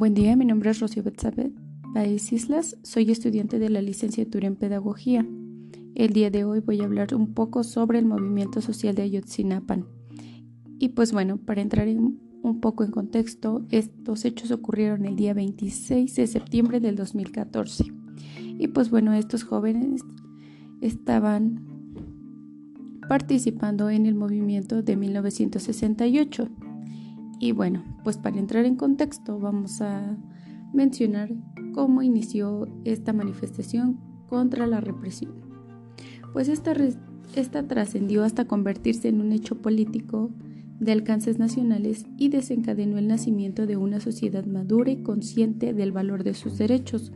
Buen día, mi nombre es Rocío Betzabé Páez Islas, soy estudiante de la licenciatura en Pedagogía. El día de hoy voy a hablar un poco sobre el movimiento social de Ayotzinapa. Y pues bueno, para entrar un poco en contexto, estos hechos ocurrieron el día 26 de septiembre del 2014. Y pues bueno, estos jóvenes estaban participando en el movimiento de 1968. Y bueno, pues para entrar en contexto vamos a mencionar cómo inició esta manifestación contra la represión. Pues esta trascendió hasta convertirse en un hecho político de alcances nacionales y desencadenó el nacimiento de una sociedad madura y consciente del valor de sus derechos.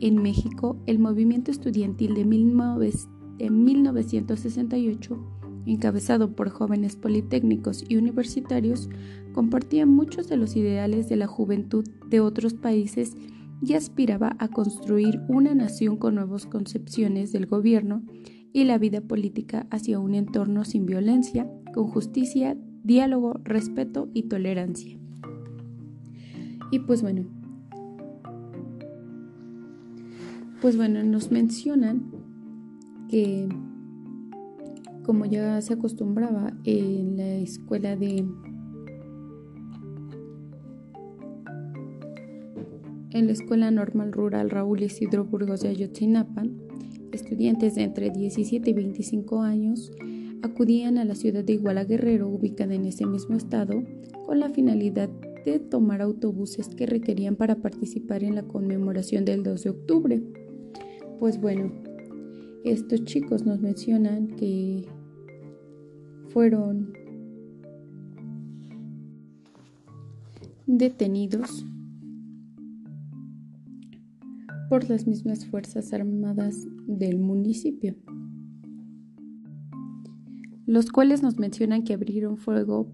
En México, el movimiento estudiantil de 1968, encabezado por jóvenes politécnicos y universitarios, compartía muchos de los ideales de la juventud de otros países y aspiraba a construir una nación con nuevas concepciones del gobierno y la vida política hacia un entorno sin violencia, con justicia, diálogo, respeto y tolerancia. Y pues bueno, nos mencionan que, como ya se acostumbraba en la escuela en la Escuela Normal Rural Raúl Isidro Burgos de Ayotzinapa, estudiantes de entre 17 y 25 años acudían a la ciudad de Iguala Guerrero, ubicada en ese mismo estado, con la finalidad de tomar autobuses que requerían para participar en la conmemoración del 2 de octubre. Pues bueno, estos chicos nos mencionan que fueron detenidos por las mismas Fuerzas Armadas del municipio, los cuales nos mencionan que abrieron fuego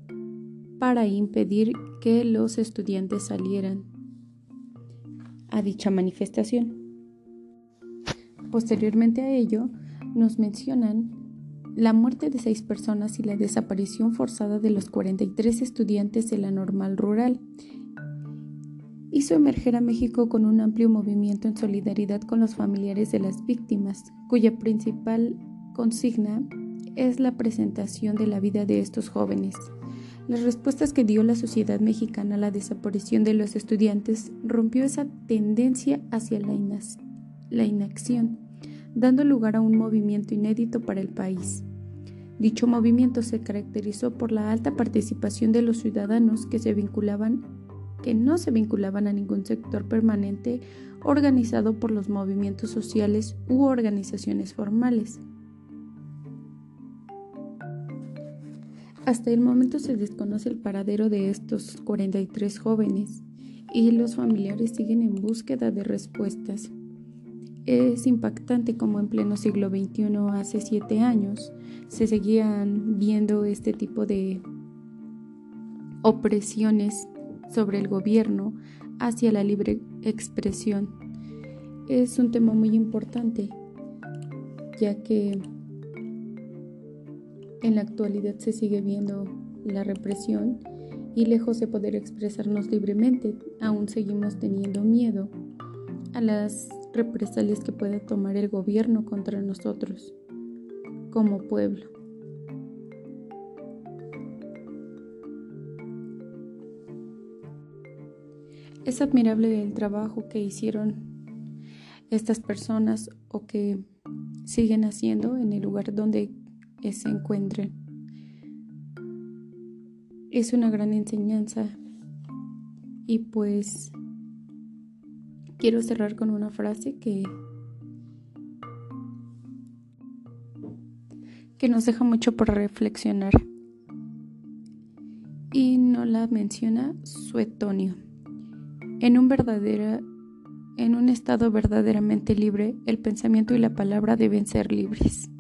para impedir que los estudiantes salieran a dicha manifestación. Posteriormente a ello, nos mencionan la muerte de 6 personas y la desaparición forzada de los 43 estudiantes de la Normal Rural. Hizo emerger a México con un amplio movimiento en solidaridad con los familiares de las víctimas, cuya principal consigna es la presentación de la vida de estos jóvenes. Las respuestas que dio la sociedad mexicana a la desaparición de los estudiantes rompió esa tendencia hacia la inacción, dando lugar a un movimiento inédito para el país. Dicho movimiento se caracterizó por la alta participación de los ciudadanos que no se vinculaban a ningún sector permanente organizado por los movimientos sociales u organizaciones formales. Hasta el momento se desconoce el paradero de estos 43 jóvenes y los familiares siguen en búsqueda de respuestas. Es impactante cómo en pleno siglo XXI, hace 7 años, se seguían viendo este tipo de opresiones sobre el gobierno hacia la libre expresión. Es un tema muy importante, ya que en la actualidad se sigue viendo la represión y lejos de poder expresarnos libremente, aún seguimos teniendo miedo a las represalias que pueda tomar el gobierno contra nosotros como pueblo. Es admirable el trabajo que hicieron estas personas o que siguen haciendo en el lugar donde se encuentren. Es una gran enseñanza y pues quiero cerrar con una frase que nos deja mucho por reflexionar y no la menciona Suetonio. En un estado verdaderamente libre, el pensamiento y la palabra deben ser libres.